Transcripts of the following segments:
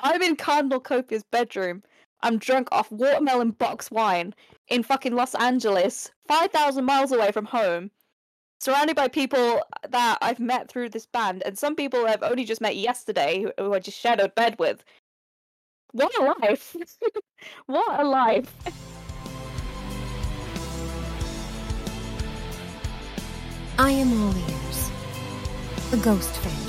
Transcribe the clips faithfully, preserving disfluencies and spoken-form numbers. I'm in Cardinal Copia's bedroom. I'm drunk off watermelon box wine in fucking Los Angeles, five thousand miles away from home, surrounded by people that I've met through this band, and some people I've only just met yesterday who I just shadowed bed with. What a life! What a life! I am all ears. The Ghost Fancast.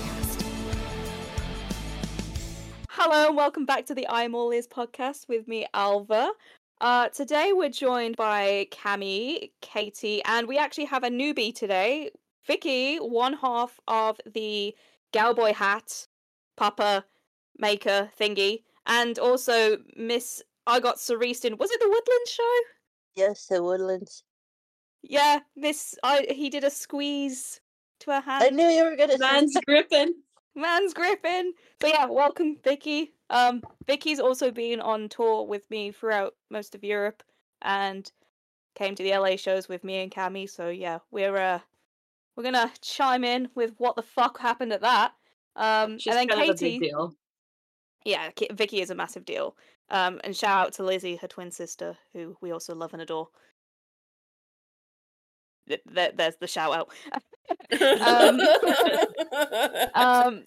Hello and welcome back to the I Am All Ears podcast with me, Alva. Uh, today we're joined by Cami, Katie, and we actually have a newbie today, Vicky, one half of the Galboy Hat Papa Maker thingy, and also Miss I Got Cerise in. Was it the Woodlands show? Yes, the Woodlands. Yeah, Miss I. He did a squeeze to her hand. I knew you were gonna. Man's gripping. Man's gripping. But yeah, welcome, Vicky. Um, Vicky's also been on tour with me throughout most of Europe, and came to the L A shows with me and Cami. So yeah, we're uh, we're gonna chime in with what the fuck happened at that. Um, She's and then kind Katie. Of a big deal. Yeah, Vicky is a massive deal. Um, and shout out to Lizzie, her twin sister, who we also love and adore. There, there's the shout out. um, um,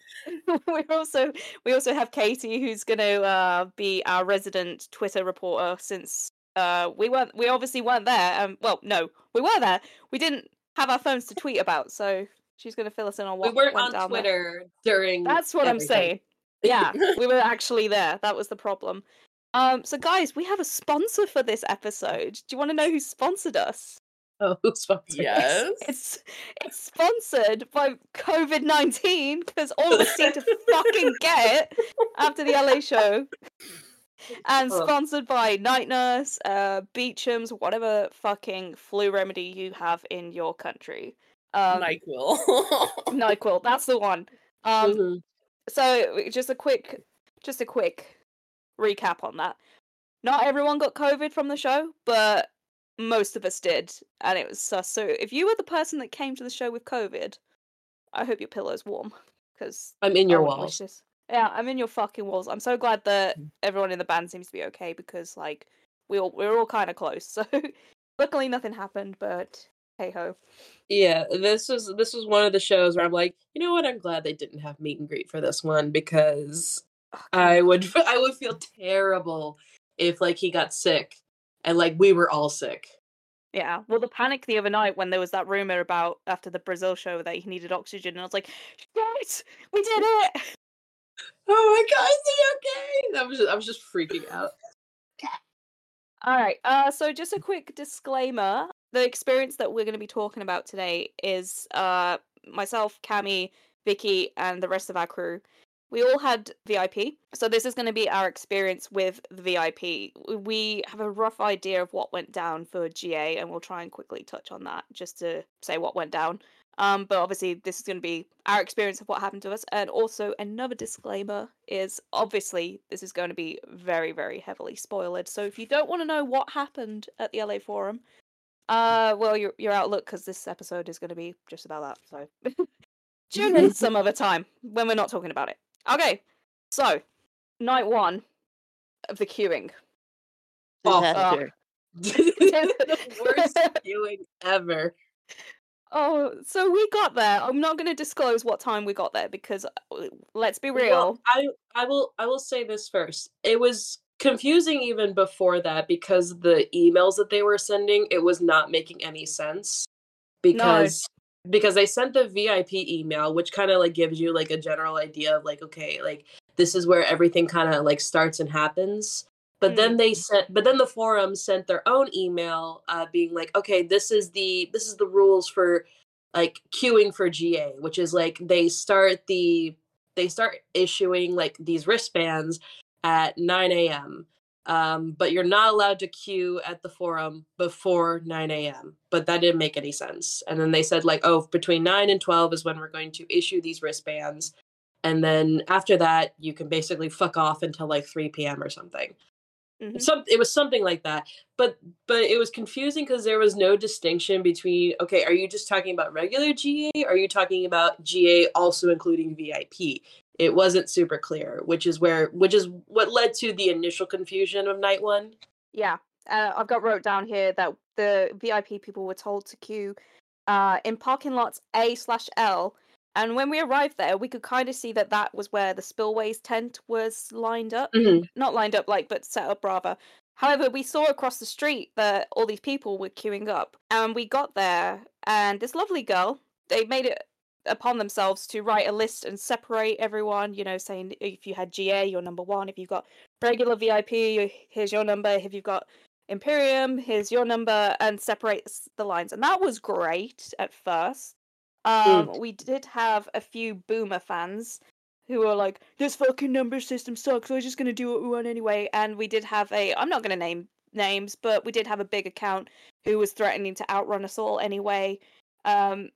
we also we also have Katie, who's going to uh, be our resident Twitter reporter, since uh, we weren't we obviously weren't there. Um, well, no, we were there. We didn't have our phones to tweet about, so she's going to fill us in on what we weren't went on down Twitter there. During. That's what everything. I'm saying. Yeah, we were actually there. That was the problem. Um, so guys, we have a sponsor for this episode. Do you want to know who sponsored us? Oh, who sponsored yes. us? It's, it's sponsored by covid nineteen, because all we seem to fucking get after the L A show. And sponsored by Night Nurse, uh, Beecham's, whatever fucking flu remedy you have in your country. Um, NyQuil. NyQuil, that's the one. Um, mm-hmm. So just a quick, just a quick recap on that. Not everyone got COVID from the show, but most of us did, and it was sus. So if you were the person that came to the show with COVID, I hope your pillow's warm, because I'm in your walls. Yeah, I'm in your fucking walls. I'm so glad that everyone in the band seems to be okay, because like we all we're all kind of close. So luckily nothing happened, but hey ho. Yeah, this was this was one of the shows where I'm like, you know what? I'm glad they didn't have meet and greet for this one, because oh, I would I would feel terrible if like he got sick and like we were all sick. Yeah. Well, the panic the other night when there was that rumor about after the Brazil show that he needed oxygen, and I was like, shit, we did it. Oh my god, is he okay? I was just, I was just freaking out. All right. Uh, so just a quick disclaimer. The experience that we're going to be talking about today is uh, myself, Cami, Vicky, and the rest of our crew. We all had V I P, so this is going to be our experience with the V I P. We have a rough idea of what went down for G A, and we'll try and quickly touch on that just to say what went down. Um, but obviously, this is going to be our experience of what happened to us. And also, another disclaimer is, obviously, this is going to be very, very heavily spoiled. So if you don't want to know what happened at the L A Forum, Uh, well, you're, you're out, look, because this episode is going to be just about that, so tune in some other time when we're not talking about it. Okay, so, night one of the queuing. Disaster. Oh, oh. Worst queuing ever. Oh, so we got there. I'm not going to disclose what time we got there, because, let's be real. Well, I, I will, I will say this first. It was confusing even before that, because the emails that they were sending, it was not making any sense, because no. because they sent the V I P email, which kind of like gives you like a general idea of like, okay, like this is where everything kind of like starts and happens, but mm. then they sent but then the forum sent their own email uh being like, okay, this is the this is the rules for like queuing for G A, which is like they start the they start issuing like these wristbands at nine a.m. Um, but you're not allowed to queue at the forum before nine a.m. But that didn't make any sense. And then they said like, oh, between nine and twelve is when we're going to issue these wristbands. And then after that, you can basically fuck off until like three p.m. or something. Mm-hmm. Some, it was something like that. But but it was confusing because there was no distinction between, okay, are you just talking about regular G A? Or are you talking about G A also including V I P? It wasn't super clear, which is where, which is what led to the initial confusion of night one. Yeah, uh, I've got wrote down here that the V I P people were told to queue uh, in parking lots A slash L, and when we arrived there, we could kind of see that that was where the Spillways tent was lined up, mm-hmm. not lined up like, but set up rather. However, we saw across the street that all these people were queuing up, and we got there, and this lovely girl, they made it upon themselves to write a list and separate everyone, you know, saying if you had G A, you're number one, if you've got regular V I P, here's your number, if you've got Imperium, here's your number, and separate the lines. And that was great at first. Um, mm. We did have a few boomer fans who were like, this fucking number system sucks, we're just going to do what we want anyway. And we did have a, I'm not going to name names, but we did have a big account who was threatening to outrun us all anyway. Um,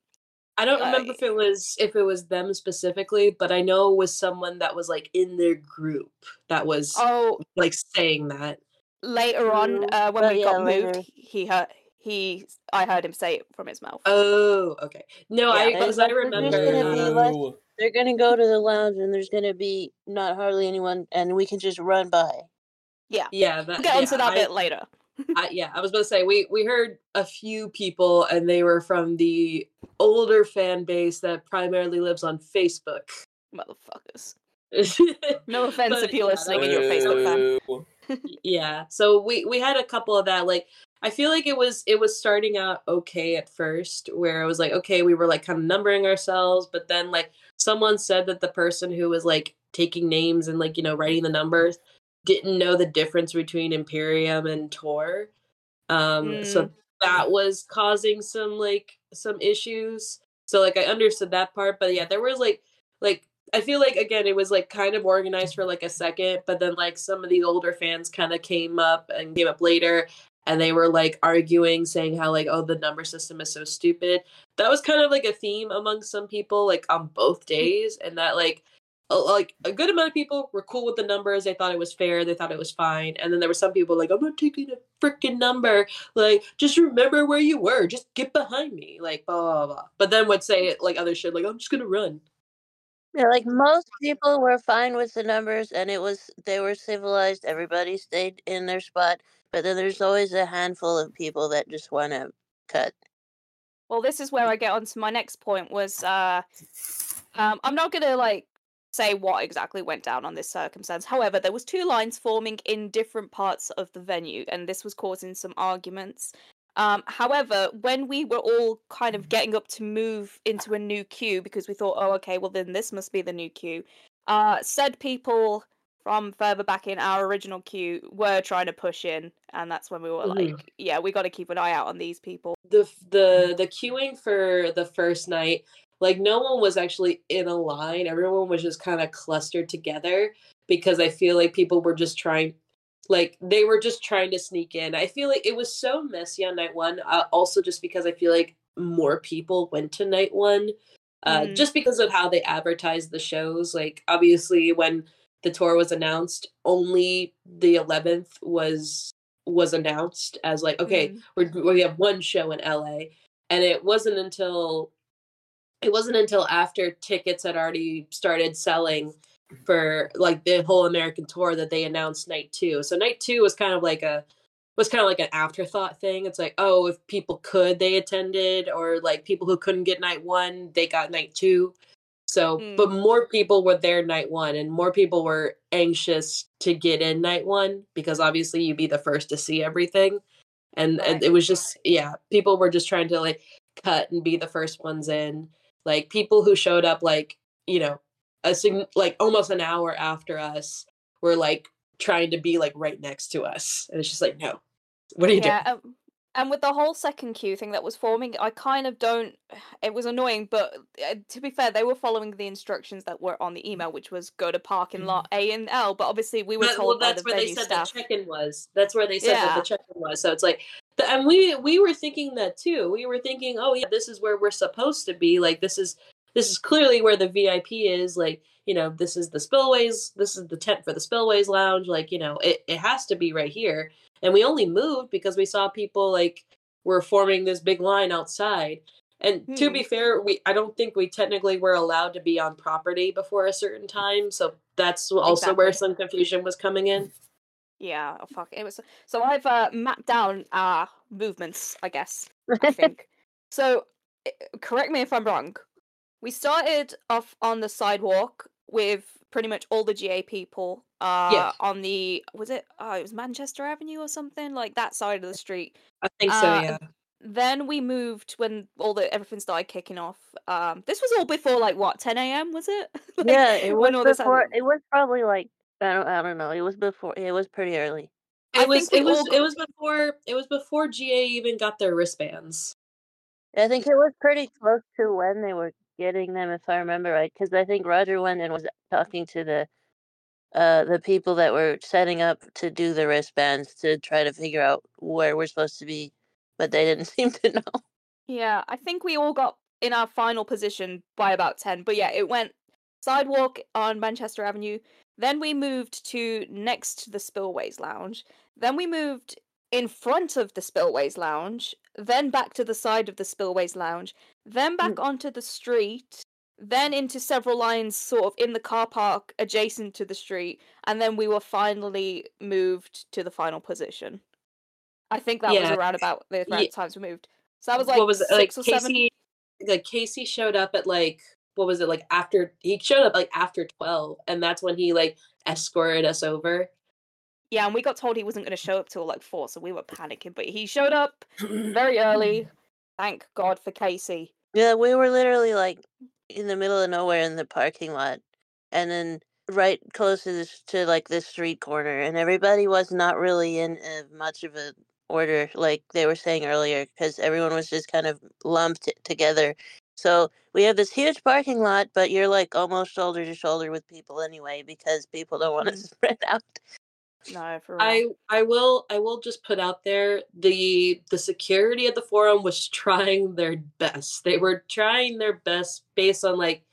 I don't remember if it was if it was them specifically, but I know it was someone that was like in their group that was oh, like saying that. Later on, uh, when oh, we yeah, got later. moved, he heard he I heard him say it from his mouth. Oh, okay. No, yeah, I because I remember gonna be like, they're gonna go to the lounge and there's gonna be not hardly anyone, and we can just run by. Yeah, yeah. That, we'll get yeah, into that I, bit later. I, yeah, I was about to say, we, we heard a few people, and they were from the older fan base that primarily lives on Facebook. Motherfuckers. No offense but, if you're yeah, listening and you're a Facebook fan. Yeah, so we, we had a couple of that. Like, I feel like it was it was starting out okay at first, where it was like, okay, we were like kind of numbering ourselves, but then like someone said that the person who was like taking names and like, you know, writing the numbers didn't know the difference between Imperium and Tor. Um, mm. So that was causing some, like, some issues. So, like, I understood that part. But, yeah, there was, like, like I feel like, again, it was, like, kind of organized for, like, a second. But then, like, some of the older fans kind of came up and came up later. And they were, like, arguing, saying how, like, oh, the number system is so stupid. That was kind of, like, a theme among some people, like, on both days. And that, like... like a good amount of people were cool with the numbers. They thought it was fair. They thought it was fine. And then there were some people like, I'm not taking a freaking number. Like, just remember where you were. Just get behind me. Like, blah, blah, blah. But then would say it like other shit. Like, I'm just going to run. Yeah, like most people were fine with the numbers, and it was, they were civilized. Everybody stayed in their spot. But then there's always a handful of people that just want to cut. Well, this is where I get on to my next point was, uh, um, I'm not going to like, say what exactly went down on this circumstance. However, there was two lines forming in different parts of the venue, and this was causing some arguments. Um, however, when we were all kind of getting up to move into a new queue, because we thought, oh, okay, well then this must be the new queue, uh, said people from further back in our original queue were trying to push in, and that's when we were mm-hmm. like, yeah, we got to keep an eye out on these people. The, the, the queuing for the first night, like, no one was actually in a line. Everyone was just kind of clustered together because I feel like people were just trying, like, they were just trying to sneak in. I feel like it was so messy on night one, uh, also just because I feel like more people went to night one, uh, mm. just because of how they advertised the shows. Like, obviously, when the tour was announced, only the eleventh was was announced as, like, okay, mm. we're, we have one show in L A. And it wasn't until... It wasn't until after tickets had already started selling for like the whole American tour that they announced night two. So night two was kind of like a was kind of like an afterthought thing. It's like, oh, if people could, they attended, or like people who couldn't get night one, they got night two. So, mm. but more people were there night one, and more people were anxious to get in night one because obviously you'd be the first to see everything, and, right. and it was just yeah, people were just trying to like cut and be the first ones in. Like, people who showed up, like, you know, a sig- like almost an hour after us were, like, trying to be, like, right next to us. And it's just like, no. What are you yeah, doing? Um, and with the whole second queue thing that was forming, I kind of don't... It was annoying, but uh, to be fair, they were following the instructions that were on the email, which was go to parking lot A and L. But obviously, we were but, told well, that's by the venue staff. That's where they said the check-in was. That's where they said yeah. that the check-in was. So it's like... And we we were thinking that too. We were thinking, oh yeah, this is where we're supposed to be. Like this is this is clearly where the V I P is. Like, you know, this is the Spillways. This is the tent for the Spillways Lounge. Like, you know, it, it has to be right here. And we only moved because we saw people like were forming this big line outside. And mm-hmm. to be fair, we I don't think we technically were allowed to be on property before a certain time. So that's also exactly. where some confusion was coming in. Yeah, oh, fuck. It was, so I've uh, mapped down our movements, I guess, I think. So, correct me if I'm wrong. We started off on the sidewalk with pretty much all the G A people uh, yes. on the, was it, oh, it was Manchester Avenue or something? Like that side of the street. I think so, uh, yeah. Then we moved when all the everything started kicking off. Um, this was all before like what ten a.m. was it? Like, yeah, it was before. It was probably like I don't, I don't know. It was before. It was pretty early. It I was. It was. Got... It was before. It was before G A even got their wristbands. I think it was pretty close to when they were getting them, if I remember right. Because I think Roger went and was talking to the uh, the people that were setting up to do the wristbands to try to figure out where we're supposed to be. But they didn't seem to know. Yeah, I think we all got in our final position by about ten. But yeah, it went sidewalk on Manchester Avenue. Then we moved to next to the Spillways Lounge. Then we moved in front of the Spillways Lounge. Then back to the side of the Spillways Lounge. Then back mm. onto the street. Then into several lines sort of in the car park adjacent to the street. And then we were finally moved to the final position. I think that yeah. was around about the yeah. times we moved. So that was like what was it? six like or Casey, seven. Like Casey showed up at like what was it like after he showed up like after twelve, and that's when he like escorted us over. Yeah, and we got told he wasn't going to show up till like four, so we were panicking. But he showed up very early. Thank God for Casey. Yeah, we were literally like in the middle of nowhere in the parking lot, and then right close to this, to like this street corner, and everybody was not really in uh, much of a order like they were saying earlier, because everyone was just kind of lumped together. So we have this huge parking lot, but you're like almost shoulder to shoulder with people anyway, because people don't want to spread out. No, for real. I I will I will just put out there the the security at the forum was trying their best. They were trying their best based on like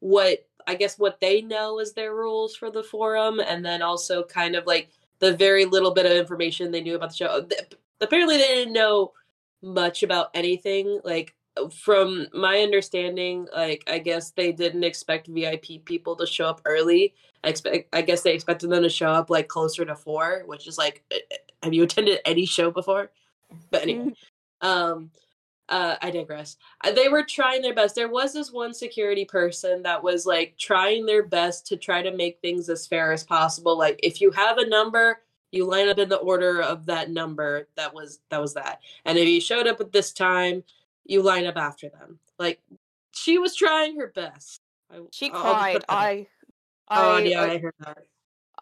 what I guess what they know is their rules for the forum, and then also kind of like the very little bit of information they knew about the show. Apparently they didn't know much about anything. Like, from my understanding, like, I guess they didn't expect V I P people to show up early. I, expect, I guess they expected them to show up, like, closer to four, which is like, have you attended any show before? But anyway. Um, uh, I digress. They were trying their best. There was this one security person that was, like, trying their best to try to make things as fair as possible. Like, if you have a number, you line up in the order of that number. That was that. was that. And if you showed up at this time, you line up after them. Like, she was trying her best. I, she I'll cried. I, I, oh, yeah, I, I heard that.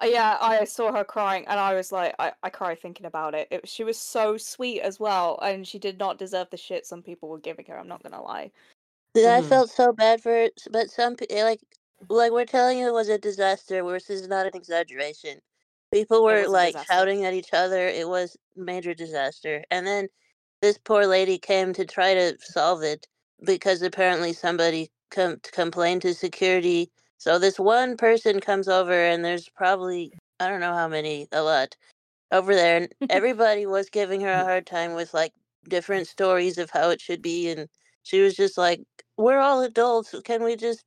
Yeah, I saw her crying, and I was like, I, I cry thinking about it. it. She was so sweet as well, and she did not deserve the shit some people were giving her, I'm not gonna lie. I mm. felt so bad for her, but some people, like, like we're telling you it was a disaster, this is not an exaggeration. People were, like, shouting at each other. It was major disaster. And then this poor lady came to try to solve it because apparently somebody com- complained to security. So this one person comes over, and there's probably, I don't know how many, a lot, over there. And everybody was giving her a hard time with, like, different stories of how it should be. And she was just like, we're all adults. Can we just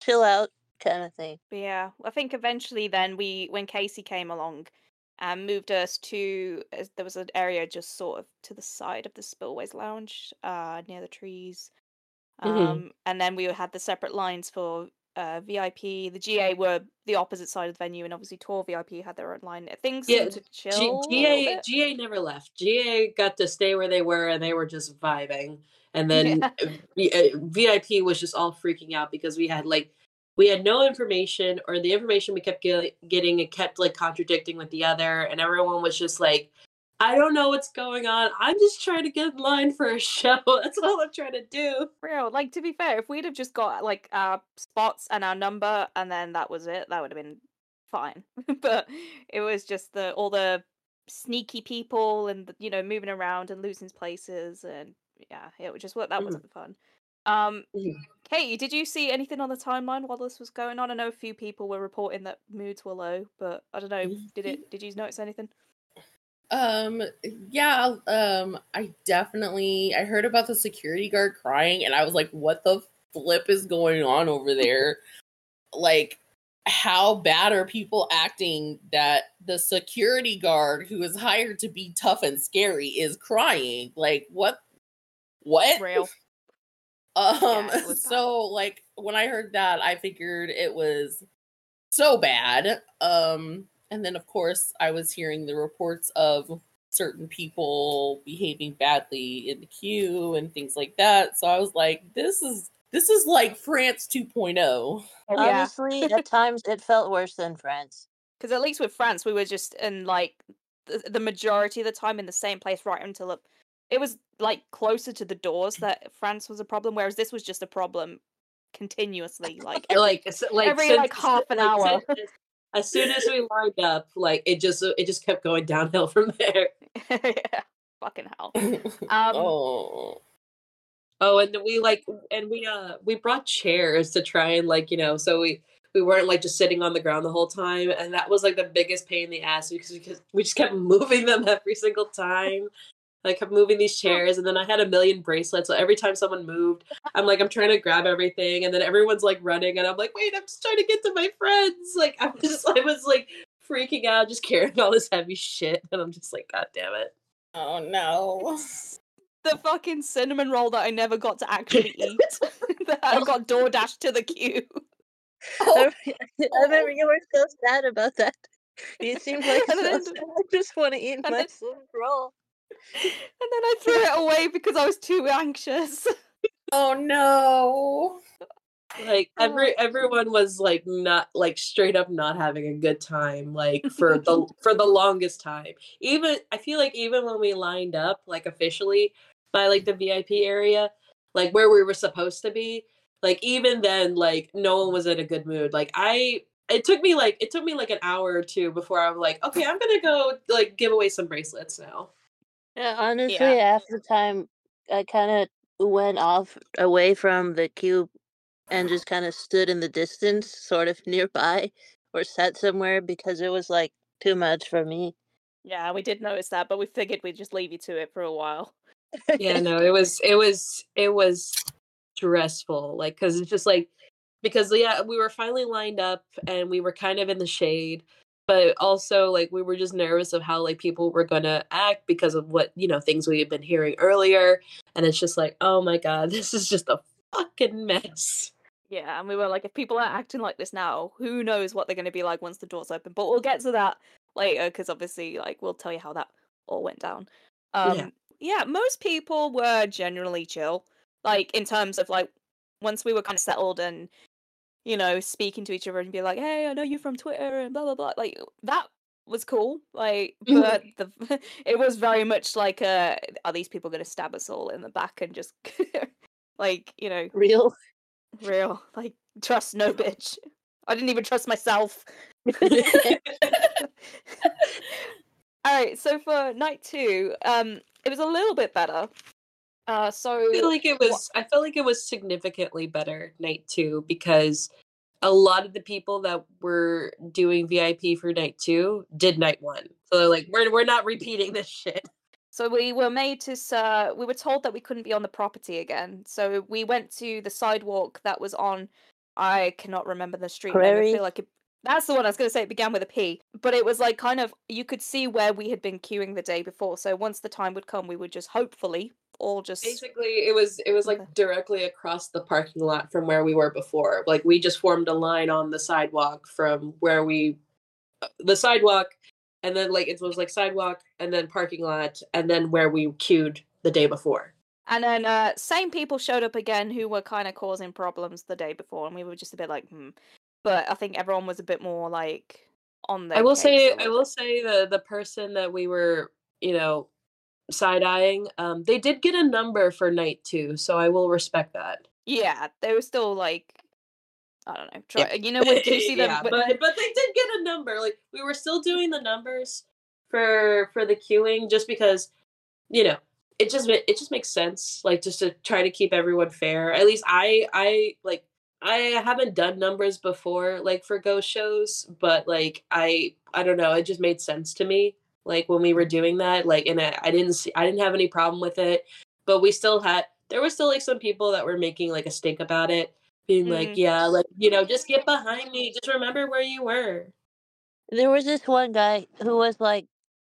chill out kind of thing? Yeah. I think eventually then we, when Casey came along, and moved us to, there was an area just sort of to the side of the Spillways Lounge, uh, near the trees. Um, mm-hmm. And then we had the separate lines for uh, V I P. The G A were the opposite side of the venue, and obviously Tor V I P had their own line. Things yeah, seemed to chill. G- GA, GA never left. G A got to stay where they were, and they were just vibing. And then yeah. V I P was just all freaking out because we had, like, we had no information, or the information we kept ge- getting, it kept, like, contradicting with the other, and everyone was just like, I don't know what's going on. I'm just trying to get in line for a show. That's all I'm trying to do. Real. Like, to be fair, if we'd have just got, like, our spots and our number, and then that was it, that would have been fine. But it was just the all the sneaky people and, you know, moving around and losing places, and, yeah, it was just, that mm. wasn't fun. Um, mm. Katie, did you see anything on the timeline while this was going on? I know a few people were reporting that moods were low, but I don't know. Did it? Did you notice anything? Um, yeah, um, I definitely, I heard about the security guard crying and I was like, what the flip is going on over there? Like, how bad are people acting that the security guard who is hired to be tough and scary is crying? Like, what? What? Real. Um, yeah, so like when I heard that, I figured it was so bad. Um, and then of course I was hearing the reports of certain people behaving badly in the queue and things like that. So I was like, this is, this is like France two point oh. And honestly, yeah. At times it felt worse than France. Because at least with France, we were just in like the, the majority of the time in the same place right until it, it was like closer to the doors that France was a problem, whereas this was just a problem continuously, like every, like, like every since, like half an like, hour. Since, as soon as we lined up, like it just it just kept going downhill from there. Yeah, fucking hell. Um, oh. Oh, and we like, and we uh we brought chairs to try and like, you know, so we. We weren't like just sitting on the ground the whole time, and that was like the biggest pain in the ass because we just, we just kept moving them every single time. I kept moving these chairs, and then I had a million bracelets, so every time someone moved, I'm like, I'm trying to grab everything, and then everyone's like running, and I'm like, wait, I'm just trying to get to my friends. Like I was just, I was like freaking out, just carrying all this heavy shit, and I'm just like, God damn it! Oh no. The fucking cinnamon roll that I never got to actually eat. That I got DoorDashed to the queue. Oh. I remember you were so sad about that. You seemed like so then, sad. I just want to eat my then, cinnamon roll. And then I threw it away because I was too anxious. Oh no. Like every everyone was like not like straight up not having a good time like for the for the longest time. Even I feel like even when we lined up like officially by like the V I P area, like where we were supposed to be, like even then like no one was in a good mood. Like I it took me like it took me like an hour or two before I was like, okay, I'm gonna go like give away some bracelets now. Yeah, honestly, yeah. Half the time I kind of went off away from the cube and just kind of stood in the distance, sort of nearby, or sat somewhere because it was like too much for me. Yeah, we did notice that, but we figured we'd just leave you to it for a while. Yeah, no, it was it was it was stressful, like because it's just like because yeah, we were finally lined up and we were kind of in the shade. But also, like, we were just nervous of how, like, people were going to act because of what, you know, things we had been hearing earlier. And it's just like, oh, my God, this is just a fucking mess. Yeah, and we were like, if people are acting like this now, who knows what they're going to be like once the door's open. But we'll get to that later because, obviously, like, we'll tell you how that all went down. Um, yeah. yeah, most people were generally chill. Like, in terms of, like, once we were kind of settled and... you know, speaking to each other and be like, hey, I know you from Twitter and blah, blah, blah. Like, that was cool. Like, but the, it was very much like, uh, are these people going to stab us all in the back and just, like, you know. Real. Real. Like, trust no bitch. I didn't even trust myself. Alright, so for night two, um, it was a little bit better. Uh, so I feel like it was. I felt like it was significantly better night two because a lot of the people that were doing V I P for night two did night one, so they're like, we're we're not repeating this shit. So we were made to. Uh, we were told that we couldn't be on the property again, so we went to the sidewalk that was on. I cannot remember the street name. I feel like it, that's the one I was going to say. It began with a P, but it was like kind of you could see where we had been queuing the day before. So once the time would come, we would just hopefully. All just basically it was it was like okay. Directly across the parking lot from where we were before, like we just formed a line on the sidewalk from where we the sidewalk and then like it was like sidewalk and then parking lot and then where we queued the day before, and then uh same people showed up again who were kind of causing problems the day before, and we were just a bit like hmm but I think everyone was a bit more like on their I will say I will say the the person that we were you know side-eyeing, um they did get a number for night two, so I will respect that. Yeah, they were still like I don't know try, yeah. you know when you see them yeah, but, but but they did get a number, like we were still doing the numbers for for the queuing just because you know it just it just makes sense, like just to try to keep everyone fair. At least I I like I haven't done numbers before like for ghost shows, but like I I don't know, it just made sense to me like when we were doing that, like, and I, I didn't see, I didn't have any problem with it, but we still had, there was still like some people that were making like a stink about it, being mm-hmm. like, yeah, like, you know, just get behind me. Just remember where you were. There was this one guy who was like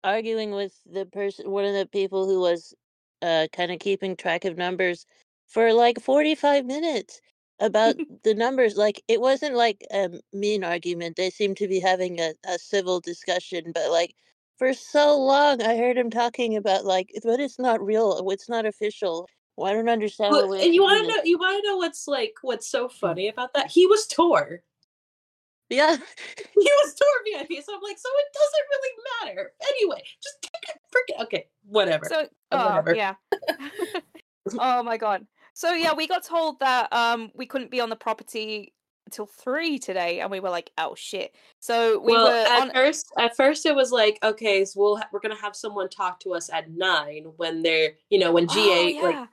arguing with the person, one of the people who was uh, kind of keeping track of numbers for like forty-five minutes about the numbers. Like, it wasn't like a mean argument. They seemed to be having a, a civil discussion, but like, for so long, I heard him talking about like, but it's not real. It's not official. Well, I don't understand. Well, and you want to know? You want to know what's like? What's so funny about that? He was Tor. Yeah, he was Tor V I P. So I'm like, so it doesn't really matter anyway. Just take it, forget. Okay, whatever. So, oh whatever. Yeah. Oh my god. So yeah, we got told that um we couldn't be on the property until three today, and we were like, "Oh shit!" So we well, were at on... first. At first, it was like, "Okay, so we'll ha- we're gonna have someone talk to us at nine when they're, you know, when G A oh, yeah. like,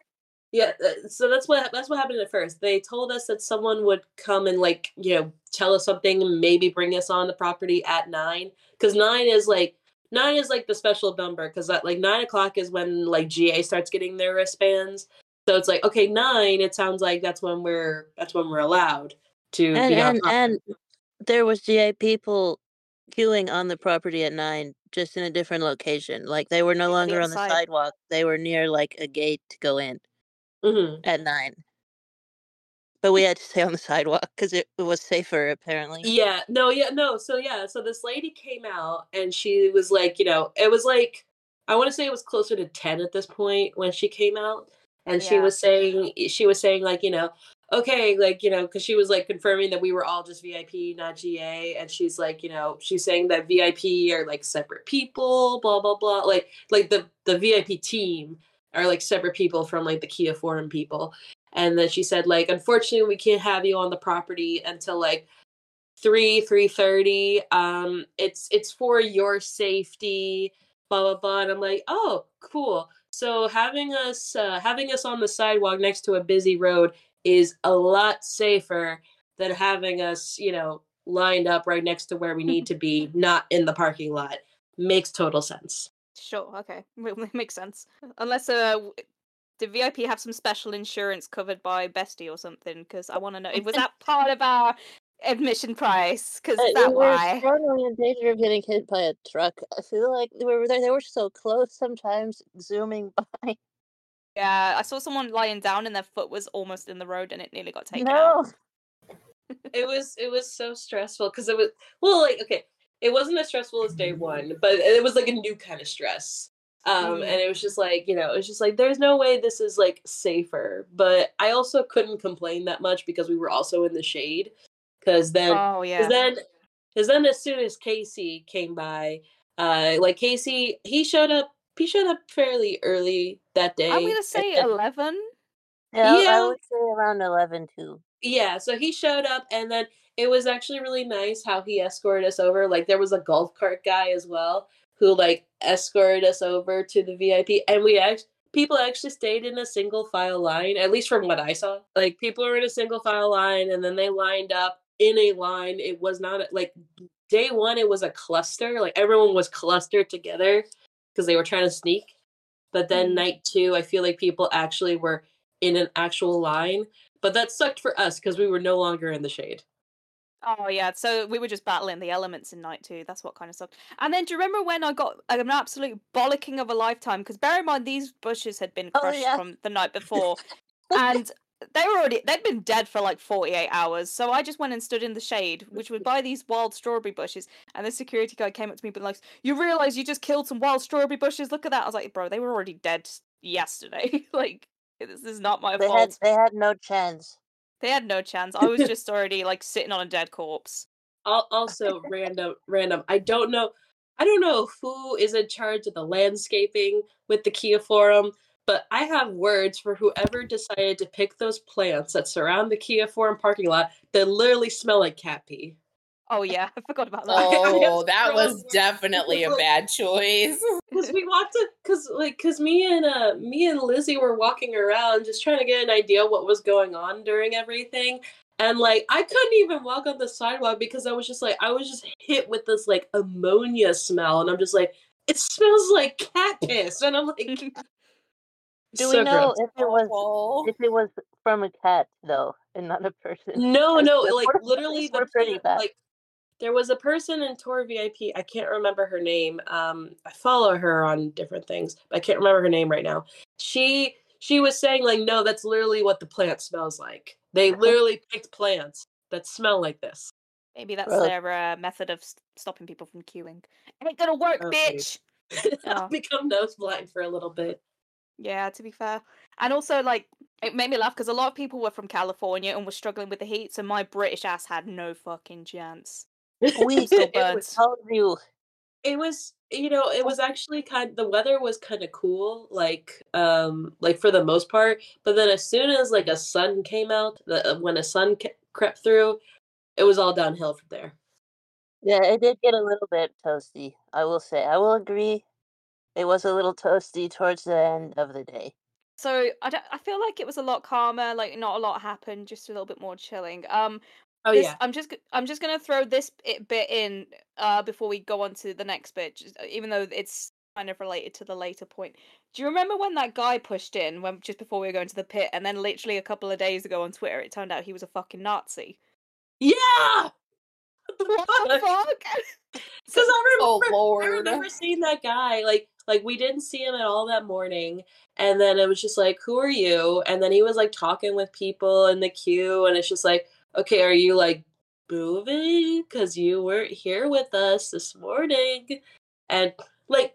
yeah." So that's what that's what happened at first. They told us that someone would come and like, you know, tell us something, maybe bring us on the property at nine, because nine is like nine is like the special number, because that like nine o'clock is when like G A starts getting their wristbands. So it's like, okay, nine. It sounds like that's when we're that's when we're allowed. To and, and, and there was G A people queuing on the property at nine, just in a different location. Like, they were no longer on the sidewalk. They were near, like, a gate to go in mm-hmm. at nine. But we had to stay on the sidewalk because it, it was safer, apparently. Yeah. No, yeah, no. So, yeah. So this lady came out, and she was like, you know, it was like, I want to say it was closer to ten at this point when she came out. And yeah. she was saying, she was saying, like, you know, okay, like, you know, because she was, like, confirming that we were all just V I P, not G A, and she's, like, you know, she's saying that V I P are, like, separate people, blah, blah, blah, like, like the, the V I P team are, like, separate people from, like, the Kia Forum people, and then she said, like, unfortunately, we can't have you on the property until, like, three, three thirty, um, it's, it's for your safety, blah, blah, blah, and I'm like, oh, cool, so having us, uh, having us on the sidewalk next to a busy road is a lot safer than having us, you know, lined up right next to where we need to be, not in the parking lot. Makes total sense. Sure, okay. It makes sense. Unless, uh, did V I P have some special insurance covered by Bestie or something? Because I want to know, was that part of our admission price? Because uh, that why? We were strongly in danger of getting hit by a truck. I feel like we were there. They were so close sometimes, zooming by. Yeah, I saw someone lying down and their foot was almost in the road and it nearly got taken no. out. It was it was so stressful because it was, well, like, okay, it wasn't as stressful as day one, but it was like a new kind of stress. Um, mm. And it was just like, you know, it was just like, there's no way this is like safer. But I also couldn't complain that much because we were also in the shade. Because then, oh, yeah. cause then, cause then as soon as Casey came by, uh, like Casey, he showed up. He showed up fairly early that day. I'm going to say eleven. Yeah, yeah, I would say around eleven, too. Yeah, so he showed up, and then it was actually really nice how he escorted us over. Like, there was a golf cart guy as well who, like, escorted us over to the V I P. And we actually, people actually stayed in a single file line, at least from what I saw. Like, people were in a single file line, and then they lined up in a line. It was not, like, day one, it was a cluster. Like, everyone was clustered together. Because they were trying to sneak. But then night two, I feel like people actually were in an actual line. But that sucked for us because we were no longer in the shade. Oh, yeah. So we were just battling the elements in night two. That's what kind of sucked. And then do you remember when I got an absolute bollocking of a lifetime? Because bear in mind, these bushes had been crushed oh, yeah. from the night before. And they were already, they'd been dead for like forty-eight hours. So I just went and stood in the shade, which was by these wild strawberry bushes. And the security guy came up to me and was like, you realize you just killed some wild strawberry bushes? Look at that. I was like, bro, they were already dead yesterday. Like, this is not my they fault. Had, they had no chance. They had no chance. I was just already like sitting on a dead corpse. Also, random, random. I don't know. I don't know who is in charge of the landscaping with the Kia Forum. But I have words for whoever decided to pick those plants that surround the Kia Forum parking lot that literally smell like cat pee. Oh, yeah. I forgot about that. Oh, that was words. definitely a bad choice. Because we walked up, because like, cause me and uh, me and Lizzie were walking around just trying to get an idea what was going on during everything. And, like, I couldn't even walk on the sidewalk because I was just, like, I was just hit with this, like, ammonia smell. And I'm just like, it smells like cat piss. And I'm like, do we know if it was if it was from a cat though and not a person? No, no, like literally the pretty like there was a person in Tor V I P. I can't remember her name. Um, I follow her on different things, but I can't remember her name right now. She she was saying like, no, that's literally what the plant smells like. They literally picked plants that smell like this. Maybe that's Ugh. their uh, method of st- stopping people from queuing. It ain't gonna work, okay. bitch! I'll oh. become nose blind for a little bit. Yeah, to be fair. And also, like, it made me laugh because a lot of people were from California and were struggling with the heat, so my British ass had no fucking chance. We told you. It was, you know, it was actually kind of, the weather was kind of cool, like, um, like for the most part. But then as soon as, like, a sun came out, the, when a sun ca- crept through, it was all downhill from there. Yeah, it did get a little bit toasty, I will say. I will agree. It was a little toasty towards the end of the day. So I, don't, I feel like it was a lot calmer, like not a lot happened, just a little bit more chilling. Um, oh, this, yeah. I'm just I'm just going to throw this bit in uh, before we go on to the next bit, just, even though it's kind of related to the later point. Do you remember when that guy pushed in when just before we were going to the pit, and then literally a couple of days ago on Twitter it turned out he was a fucking Nazi? Yeah! What the what fuck? Because I remember, oh, Lord. I remember seeing that guy. Like, like we didn't see him at all that morning, and then it was just like, "Who are you?" And then he was like talking with people in the queue, and it's just like, "Okay, are you like moving? Because you weren't here with us this morning." And like,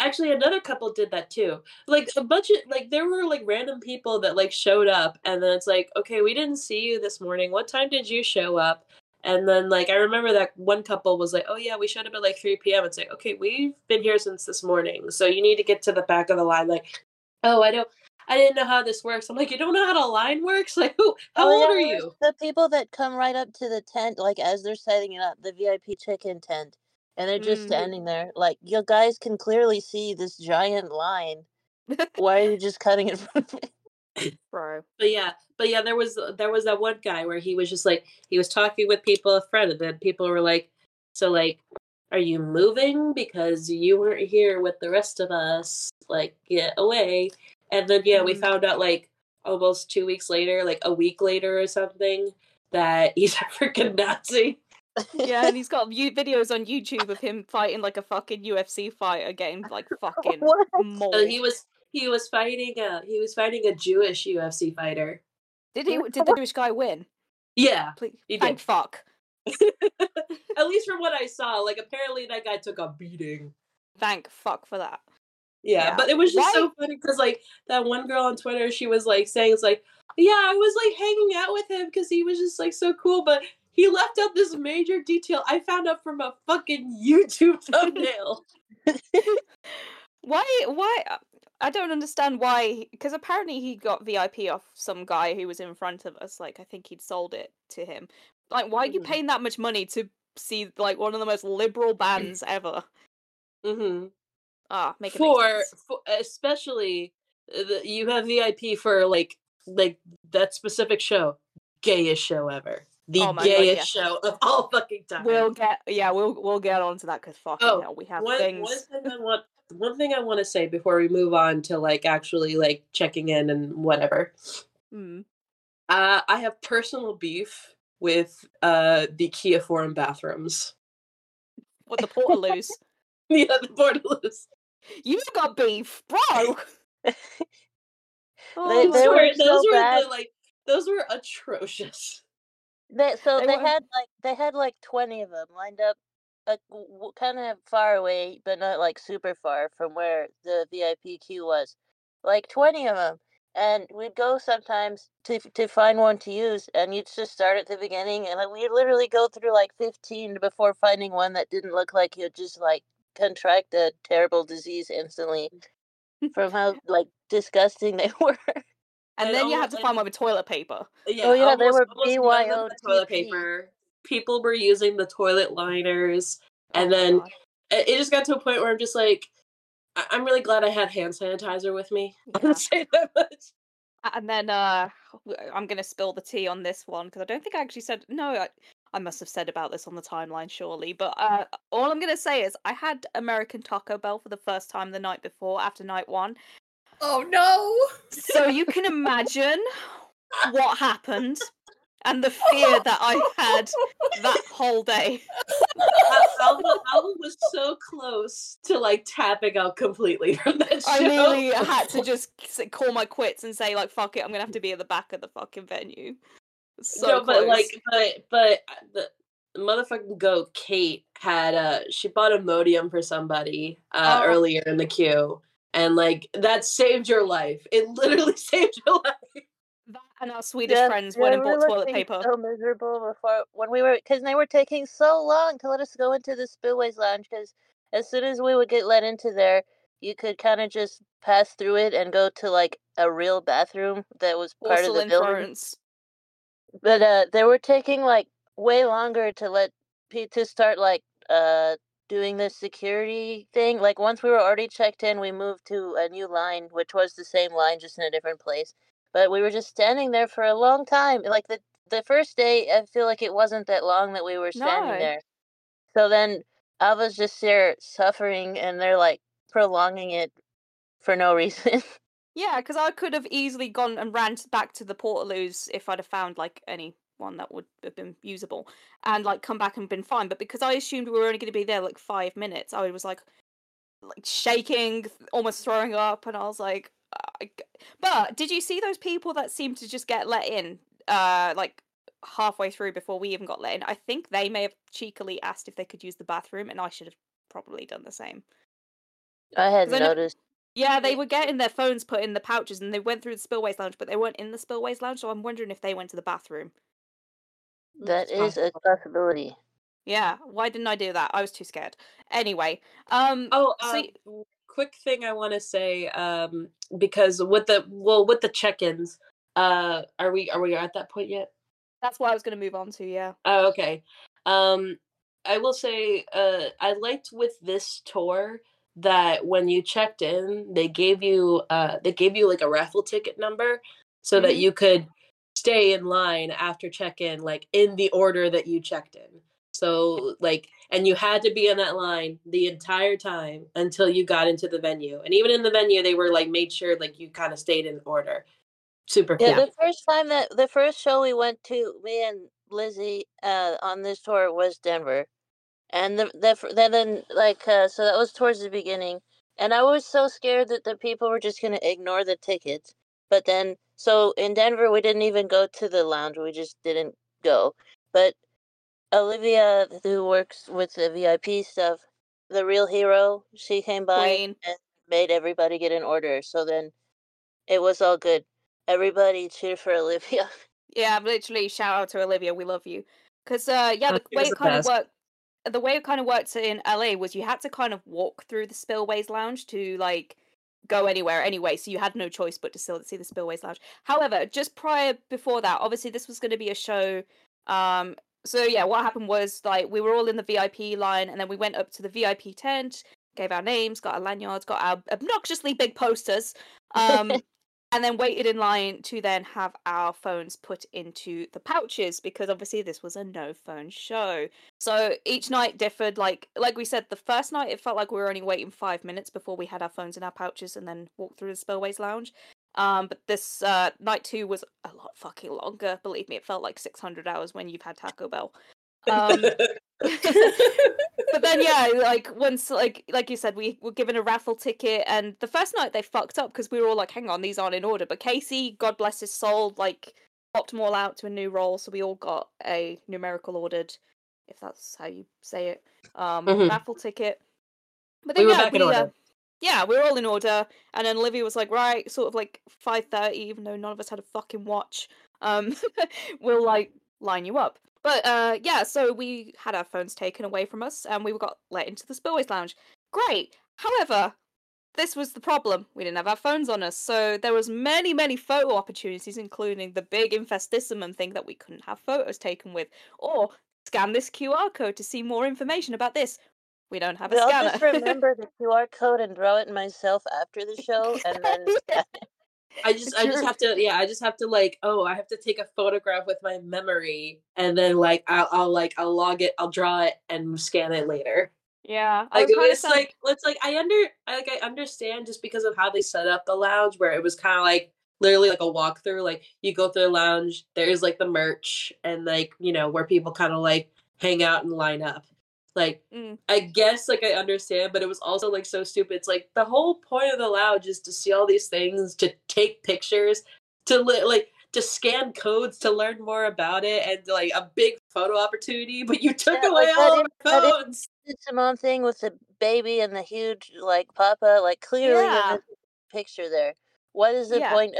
actually, another couple did that too. Like a bunch of like, there were like random people that like showed up, and then it's like, "Okay, we didn't see you this morning. What time did you show up?" And then, like, I remember that one couple was like, oh, yeah, we showed up at, like, three p.m. and say, okay, we've been here since this morning, so you need to get to the back of the line. Like, oh, I don't, I didn't know how this works. I'm like, you don't know how the line works? Like, who, how oh, old yeah, are you? The people that come right up to the tent, like, as they're setting it up, the V I P check-in tent, and they're just mm. standing there. Like, you guys can clearly see this giant line. Why are you just cutting it from me? Bro. But yeah, but yeah, there was there was that one guy where he was just like he was talking with people, a friend, and then people were like, "So like, are you moving because you weren't here with the rest of us? Like, get away!" And then yeah, mm-hmm. we found out like almost two weeks later, like a week later or something, that he's a freaking Nazi. Yeah, and he's got videos on YouTube of him fighting like a fucking U F C fighter, getting like fucking mauled. So he was. He was fighting a he was fighting a Jewish U F C fighter. Did he? Did the Jewish guy win? Yeah, Please, he did. Thank fuck. At least from what I saw, like apparently that guy took a beating. Thank fuck for that. Yeah, yeah. But it was just right? so funny because like that one girl on Twitter, she was like saying, "It's like, yeah, I was like hanging out with him because he was just like so cool, but he left out this major detail I found out from a fucking YouTube thumbnail." Why? Why? I don't understand why, because apparently he got V I P off some guy who was in front of us. Like, I think he'd sold it to him. Like, why are you mm-hmm. paying that much money to see, like, one of the most liberal bands ever? Mm-hmm. Ah, make it for, make sense. For, especially, the, you have V I P for, like, like that specific show. Gayest show ever. The oh gayest God, yeah. show of all fucking time. We'll get, yeah, we'll we'll get onto that, because fucking oh, hell, we have one, things. One thing I want... One thing I want to say before we move on to like actually like checking in and whatever, mm. uh, I have personal beef with uh, the Kia Forum bathrooms. What, the portaloos? Yeah, the portaloos. You've got beef, bro. oh, they, those they were, were, so those were the, like those were atrocious. They, so they, they were... had like they had like twenty of them lined up. Uh, kind of far away, but not like super far from where the V I P queue was. Like twenty of them, and we'd go sometimes to to find one to use, and you'd just start at the beginning, and like, we'd literally go through like fifteen before finding one that didn't look like you'd just like contract a terrible disease instantly from how like disgusting they were. And, and then you had to find one with toilet paper. Yeah, oh yeah, almost, they were B Y O toilet paper. People were using the toilet liners, and then it just got to a point where I'm just like, I- I'm really glad I had hand sanitizer with me. Yeah. I'm gonna say that much. And then uh, I'm going to spill the tea on this one, because I don't think I actually said, no, I, I must have said about this on the timeline, surely. But uh, all I'm going to say is I had American Taco Bell for the first time the night before, after night one. Oh, no! So you can imagine what happened and the fear that I had that whole day. Alva was so close to, like, tapping out completely from that show. I really had to just call my quits and say, like, fuck it, I'm going to have to be at the back of the fucking venue. So no, but close. like, but but the motherfucking goat Kate had uh she bought Imodium for somebody uh, oh. earlier in the queue, and like that saved your life. It literally saved your life. That and our Swedish yeah, friends yeah, went and we bought toilet paper. So miserable before when we were because they were taking so long to let us go into the Spillways Lounge because as soon as we would get let into there, you could kind of just pass through it and go to like a real bathroom that was part also of the building. Florence. But uh, they were taking like way longer to let to start like uh doing the security thing. Like once we were already checked in, we moved to a new line, which was the same line just in a different place. But we were just standing there for a long time. Like the the first day, I feel like it wasn't that long that we were standing no. there. So then Alva's just there suffering, and they're like prolonging it for no reason. Yeah, because I could have easily gone and ran back to the Portaloos if I'd have found, like, anyone that would have been usable. And, like, come back and been fine. But because I assumed we were only going to be there, like, five minutes, I was, like, like shaking, almost throwing up. And I was like... I... But did you see those people that seemed to just get let in, uh, like, halfway through before we even got let in? I think they may have cheekily asked if they could use the bathroom, and I should have probably done the same. I hadn't noticed... Yeah, they were getting their phones put in the pouches, and they went through the Spillways Lounge, but they weren't in the Spillways Lounge, so I'm wondering if they went to the bathroom. That is a possibility. Yeah, why didn't I do that? I was too scared. Anyway, um... Oh, so um, you... quick thing I want to say, um, because with the, well, with the check-ins, uh, are we, are we at that point yet? That's what I was going to move on to, yeah. Oh, okay. Um, I will say, uh, I liked with this tour... that when you checked in, they gave you uh they gave you like a raffle ticket number so mm-hmm. that you could stay in line after check-in, like in the order that you checked in. So like, and you had to be in that line the entire time until you got into the venue. And even in the venue, they were like made sure like you kind of stayed in order. Super cool. Yeah, the first time that the first show we went to, me and Lizzie uh on this tour was Denver. And the, the, then, then, like, uh, so that was towards the beginning. And I was so scared that the people were just going to ignore the tickets. But then, so in Denver, we didn't even go to the lounge. We just didn't go. But Olivia, who works with the V I P stuff, the real hero, she came by Queen. and made everybody get in order. So then it was all good. Everybody cheer for Olivia. Yeah, literally, shout out to Olivia. We love you. Because, uh, yeah, the way it kind of worked. The way it kind of worked in L A was you had to kind of walk through the Spillways Lounge to, like, go anywhere anyway, so you had no choice but to still see the Spillways Lounge. However, just prior before that, obviously this was going to be a show, um, so yeah, what happened was, like, we were all in the V I P line, and then we went up to the V I P tent, gave our names, got our lanyards, got our obnoxiously big posters, um, and then waited in line to then have our phones put into the pouches, because obviously this was a no-phone show. So each night differed. Like like we said, the first night it felt like we were only waiting five minutes before we had our phones in our pouches and then walked through the Spillways Lounge. Um, but this uh, night two was a lot fucking longer. Believe me, it felt like six hundred hours when you've had Taco Bell. Um, but then yeah, like once like like you said, we were given a raffle ticket, and the first night they fucked up because we were all like, hang on, these aren't in order. But Casey, God bless his soul, like popped them all out to a new roll, so we all got a numerical ordered, if that's how you say it, um mm-hmm. raffle ticket. But then we yeah, we, uh, yeah, we were all in order, and then Olivia was like, right, sort of like five thirty, even though none of us had a fucking watch, um we'll like line you up. But, uh, yeah, so we had our phones taken away from us, and we got let into the Spillways Lounge. Great! However, this was the problem. We didn't have our phones on us, so there was many, many photo opportunities, including the big Infestissimum thing that we couldn't have photos taken with, or scan this Q R code to see more information about this. We don't have a I'll scanner. I'll just remember the Q R code and draw it myself after the show, and then... I just, it's I your... just have to, yeah, I just have to like, oh, I have to take a photograph with my memory, and then like, I'll, I'll like, I'll log it, I'll draw it, and scan it later. Yeah, like it was sound... like, let's like, I under, like, I understand just because of how they set up the lounge, where it was kind of like literally like a walkthrough. Like you go through the lounge, there's like the merch, and like you know where people kind of like hang out and line up. Like mm. I guess like I understand, but it was also like so stupid. It's like the whole point of the lounge is to see all these things, to take pictures, to li- like to scan codes, to learn more about it, and like a big photo opportunity. But you took yeah, away like, all the codes. Simone thing with the baby and the huge like papa, like clearly yeah. in the picture there. What is the yeah. point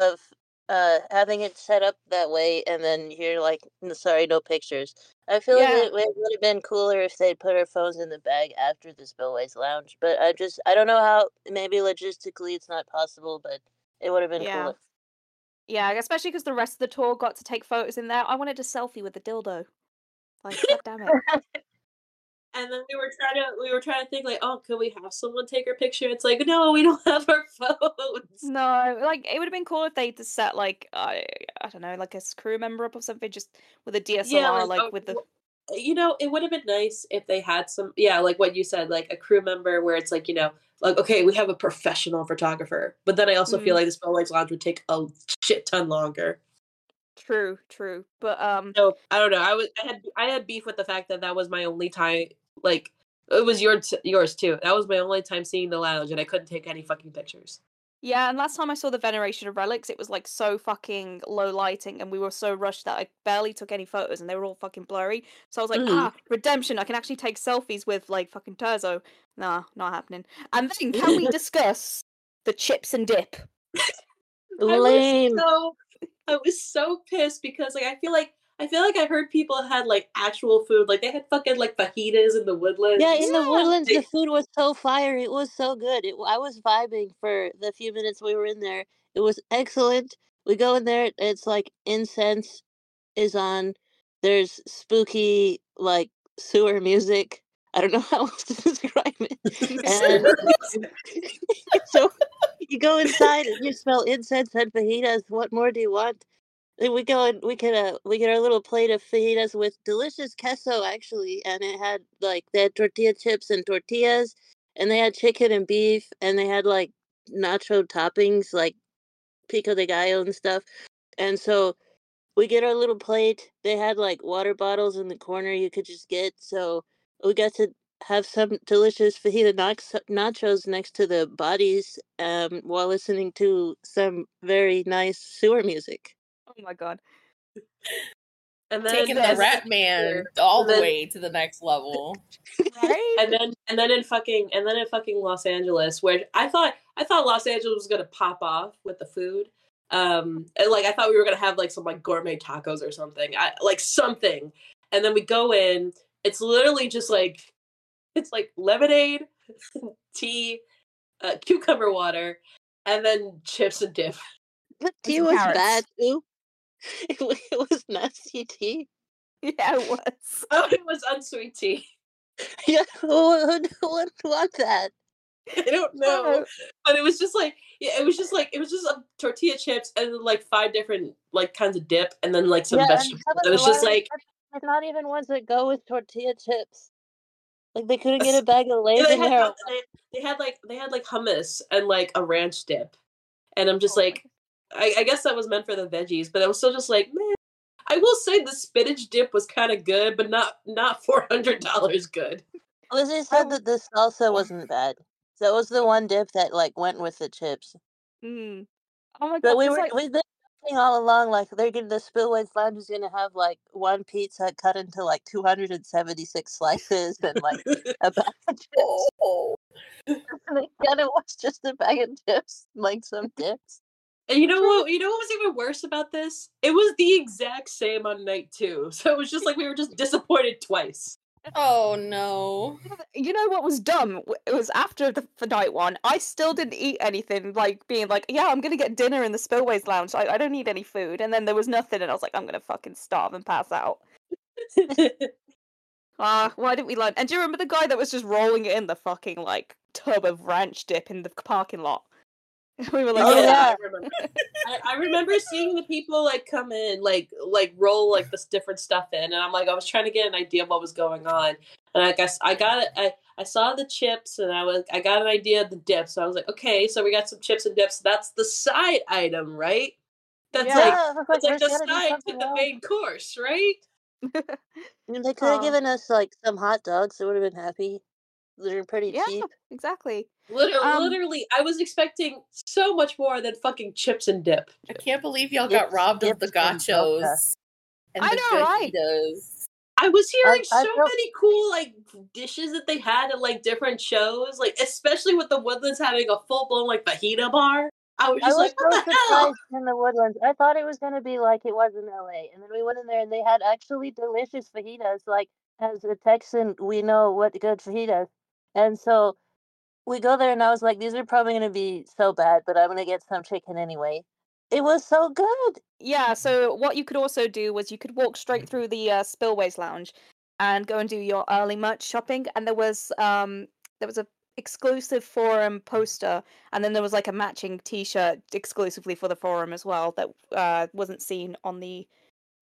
of, of uh having it set up that way, and then you're like, sorry, no pictures? I feel yeah. like it, it would have been cooler if they'd put our phones in the bag after the Spillways Lounge. But I just, I don't know how, maybe logistically it's not possible, but it would have been yeah. cooler. Yeah, especially because the rest of the tour got to take photos in there. I wanted a selfie with a dildo. Like, god damn it. And then we were trying to, we were trying to think like, oh, could we have someone take our picture? It's like, no, we don't have our phones. No, like it would have been cool if they just set like, uh, I don't know, like a crew member up or something, just with a D S L R, yeah, like, like oh, with the. You know, it would have been nice if they had some, yeah, like what you said, like a crew member where it's like, you know, like okay, we have a professional photographer, but then I also mm. feel like the Spillways Lounge would take a shit ton longer. True, true, but um, so I don't know. I was, I had, I had beef with the fact that that was my only time. Like, it was your t- yours too. That was my only time seeing the lounge, and I couldn't take any fucking pictures. Yeah, and last time I saw the Veneration of Relics, it was like so fucking low lighting, and we were so rushed that I barely took any photos, and they were all fucking blurry. So I was like, mm. ah, redemption! I can actually take selfies with like fucking Terzo. Nah, not happening. And then can we discuss the chips and dip? Lame. I was so, I was so pissed because like I feel like. I feel like I heard people had, like, actual food. Like, they had fucking, like, fajitas in the Woodlands. Yeah, in yeah. the Woodlands, the food was so fire. It was so good. It, I was vibing for the few minutes we were in there. It was excellent. We go in there. It's, like, incense is on. There's spooky, like, sewer music. I don't know how else to describe it. And so you go inside and you smell incense and fajitas. What more do you want? We go and we get a we get our little plate of fajitas with delicious queso actually, and it had like they had tortilla chips and tortillas, and they had chicken and beef, and they had like nacho toppings like pico de gallo and stuff. And so we get our little plate. They had like water bottles in the corner you could just get. So we got to have some delicious fajita nachos next to the bodies um, while listening to some very nice sewer music. Oh my god! And then taking the Rat Man all the way to the next level, right? And then, and then in fucking, and then in fucking Los Angeles, where I thought, I thought Los Angeles was gonna pop off with the food. Um, and like I thought we were gonna have like some like gourmet tacos or something, I, like something. And then we go in. It's literally just like, it's like lemonade, tea, uh, cucumber water, and then chips and dip. But tea was bad too. It was nasty tea. Yeah, it was. Oh, it was unsweet tea. Yeah, who would want that? I don't know. But it was just like, yeah, it was just like, it was just a tortilla chips and then like five different like kinds of dip and then like some yeah, vegetables. It was just like. Not even ones that go with tortilla chips. Like they couldn't get a bag of Lay's in there. They had like, they had like hummus and like a ranch dip. And I'm just oh, like. I, I guess that was meant for the veggies, but I was still just like, man, I will say the spinach dip was kind of good, but not not four hundred dollars good. Lizzie said that the salsa wasn't bad. That was the one dip that, like, went with the chips. Mm. Oh, my God. But we were, like... we've been talking all along, like, they're gonna, the Spillways Lounge is going to have, like, one pizza cut into, like, two hundred seventy-six slices and, like, a bag of chips. Oh. And it was just a bag of chips, like, some dips. And you know what? You know what was even worse about this? It was the exact same on night two, so it was just like we were just disappointed twice. Oh no! You know what was dumb? It was after the for night one. I still didn't eat anything. Like being like, yeah, I'm gonna get dinner in the Spillways Lounge. I, I don't need any food. And then there was nothing, and I was like, I'm gonna fucking starve and pass out. Ah, uh, why didn't we learn? And do you remember the guy that was just rolling it in the fucking like tub of ranch dip in the parking lot? We were like, oh, yeah. I remember. I, I remember seeing the people like come in, like like roll like this different stuff in, and I'm like, I was trying to get an idea of what was going on, and I guess I got it. I, I saw the chips, and I was I got an idea of the dip. So I was like, okay, so we got some chips and dips. That's the side item, right? That's yeah, like that's like, like the side to the main course, right? And they could have um, given us like some hot dogs. It would have been happy. They're pretty yeah, cheap. Exactly. Literally, um, literally, I was expecting so much more than fucking chips and dip. I can't believe y'all got robbed of the gachos. And I the know, right? I was hearing I, I so felt- many cool like dishes that they had at like different shows, like especially with the Woodlands having a full blown like fajita bar. I was just I was like, so what the hell? In the Woodlands, I thought it was going to be like it was in L A, and then we went in there and they had actually delicious fajitas. Like as a Texan, we know what good fajitas. And so we go there, and I was like, these are probably going to be so bad, but I'm going to get some chicken anyway. It was so good. Yeah, so what you could also do was you could walk straight through the uh, Spillways Lounge and go and do your early merch shopping. And there was um, there was a exclusive forum poster, and then there was like a matching t-shirt exclusively for the forum as well that uh, wasn't seen on the...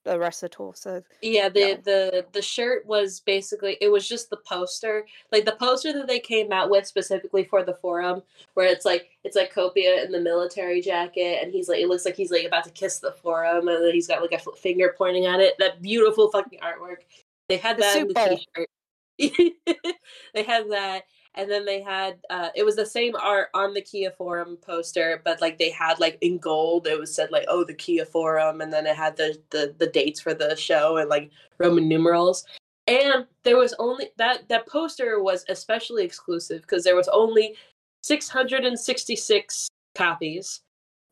the rest of the tour, so yeah, the, yeah. the the shirt was basically, it was just the poster, like the poster that they came out with specifically for the forum, where it's like it's like Copia in the military jacket, and he's like, it looks like he's like about to kiss the forum, and then he's got like a f- finger pointing at it. That beautiful fucking artwork. They had the that in the t-shirt. They had that, and then they had uh, it was the same art on the Kia Forum poster, but like they had like in gold, it was said like, oh, the Kia Forum, and then it had the, the, the dates for the show and like Roman numerals. And there was only that that poster was especially exclusive because there was only six hundred sixty-six copies,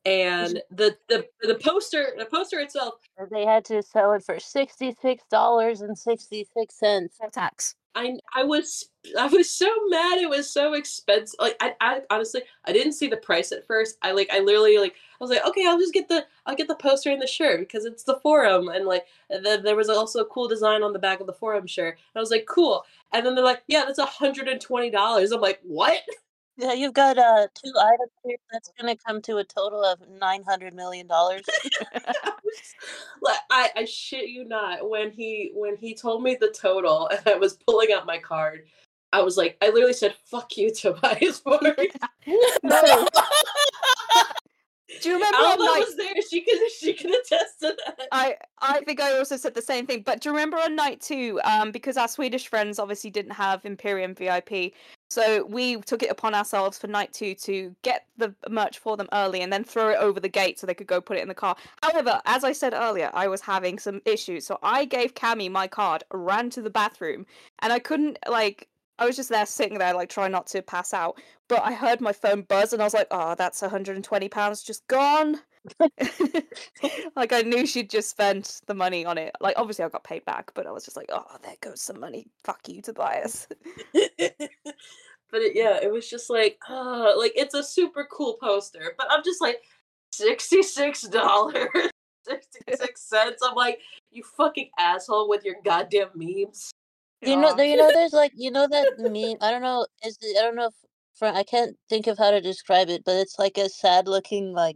and the the the poster the poster itself, they had to sell it for sixty-six dollars and sixty-six cents tax. I I was I was so mad it was so expensive. Like I, I honestly I didn't see the price at first. I like I literally like I was like, okay, I'll just get the I'll get the poster and the shirt because it's the forum, and like and then there was also a cool design on the back of the forum shirt. And I was like, cool. And then they're like, yeah, that's one hundred twenty dollars. I'm like, what? Yeah, you've got uh, two items here. That's going to come to a total of nine hundred million dollars. Like, I, I shit you not. When he when he told me the total, and I was pulling out my card, I was like, I literally said, fuck you, Tobias. No. Do you remember? Alva night- was there. She can, she can attest to that. I, I think I also said the same thing. But do you remember on night two, um, because our Swedish friends obviously didn't have Imperium V I P, so we took it upon ourselves for night two to get the merch for them early and then throw it over the gate so they could go put it in the car. However, as I said earlier, I was having some issues. So I gave Cami my card, ran to the bathroom, and I couldn't, like, I was just there sitting there, like, trying not to pass out. But I heard my phone buzz and I was like, oh, that's one hundred twenty pounds just gone. Like, I knew she'd just spent the money on it. Like, obviously I got paid back, but I was just like, oh, there goes some money, fuck you, Tobias. But it, yeah, it was just like, oh, like it's a super cool poster, but I'm just like, sixty-six dollars and sixty-six cents. I'm like, you fucking asshole with your goddamn memes. You know, you know, there's like, you know that meme, I don't know, is the, I don't know if, for, I can't think of how to describe it, but it's like a sad looking like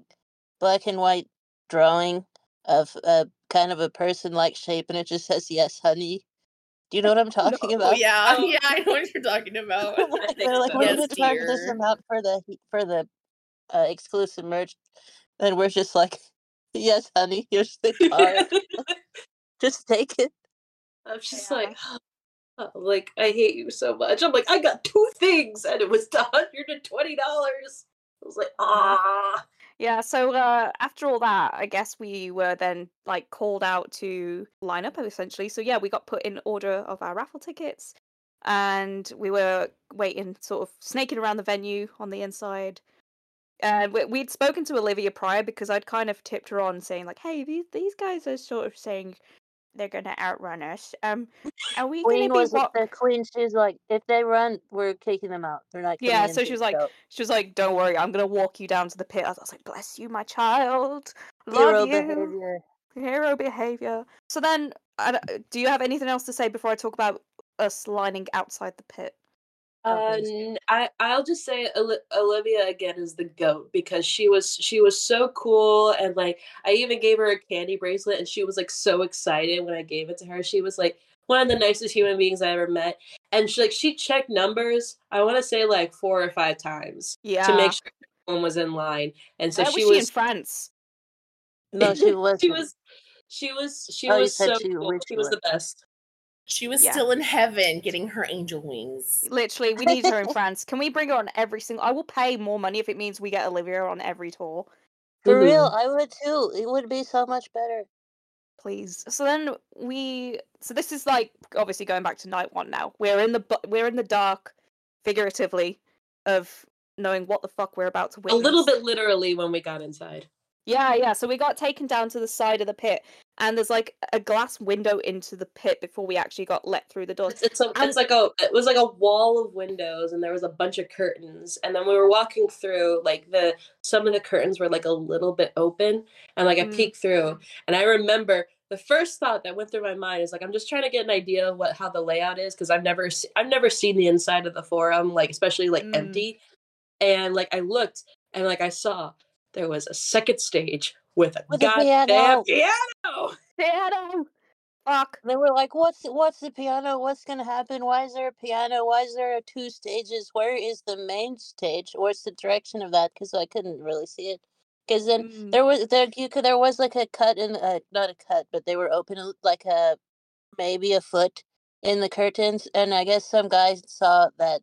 black and white drawing of a kind of a person-like shape, and it just says, yes, honey. Do you know what I'm talking no, about? Yeah, oh. yeah, I know what you're talking about. Like, they're like, so. we're yes, going to charge this amount for the, for the uh, exclusive merch, and we're just like, yes, honey, here's the card. Just take it. I'm just yeah. like, oh, like, I hate you so much. I'm like, I got two things, and it was one hundred twenty dollars. I was like, ah. Yeah, so uh, after all that, I guess we were then, like, called out to line up, essentially. So, yeah, we got put in order of our raffle tickets, and we were waiting, sort of snaking around the venue on the inside. And uh, we'd spoken to Olivia prior, because I'd kind of tipped her on, saying, like, hey, these these guys are sort of saying they're going to outrun us. Um, are we going to be what? The queen, she was like, if they run, we're kicking them out. They're not. Yeah, so she was like, so. she was like, don't worry, I'm going to walk you down to the pit. I was like, bless you, my child. Love Hero you. Behavior. Hero behavior. So then, I, do you have anything else to say before I talk about us lining outside the pit? Uh, I, I'll just say Olivia again is the GOAT, because she was she was so cool, and like I even gave her a candy bracelet and she was like so excited when I gave it to her. She was like one of the nicest human beings I ever met, and she like she checked numbers, I want to say like four or five times, yeah, to make sure everyone was in line. And so Why she was, was she in France? No, she was she was she was she oh, was so she cool. She was the best. She was yeah. still in heaven getting her angel wings. Literally, we need her in France. Can we bring her on every single... I will pay more money if it means we get Olivia on every tour. For mm-hmm. real, I would too. It would be so much better. Please. So then we... So this is like, obviously going back to night one now. We're in the we're in the dark, figuratively, of knowing what the fuck we're about to witness. A little bit literally when we got inside. Yeah, yeah. So we got taken down to the side of the pit. And there's like a glass window into the pit before we actually got let through the door. It's, it's, a, it's like a it was like a wall of windows, and there was a bunch of curtains. And then we were walking through, like the some of the curtains were like a little bit open, and like I mm. peeked through. And I remember the first thought that went through my mind is like, I'm just trying to get an idea of what how the layout is, because I've never se- I've never seen the inside of the forum, like especially like mm. empty. And like I looked, and like I saw there was a second stage with a with goddamn piano. piano. Piano. Fuck. They were like, what's what's the piano? What's going to happen? Why is there a piano? Why is there two stages? Where is the main stage? What's the direction of that? Because I couldn't really see it. Because then mm. there was there you could there was like a cut in uh, not a cut, but they were open like a maybe a foot in the curtains, and I guess some guys saw that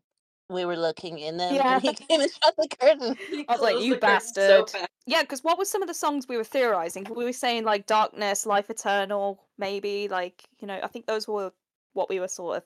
we were looking in them, yeah. and he came and shut the curtain. I was like, you bastard. So yeah, because what were some of the songs we were theorizing? We were saying, like, Darkness, Life Eternal, maybe, like, you know, I think those were what we were sort of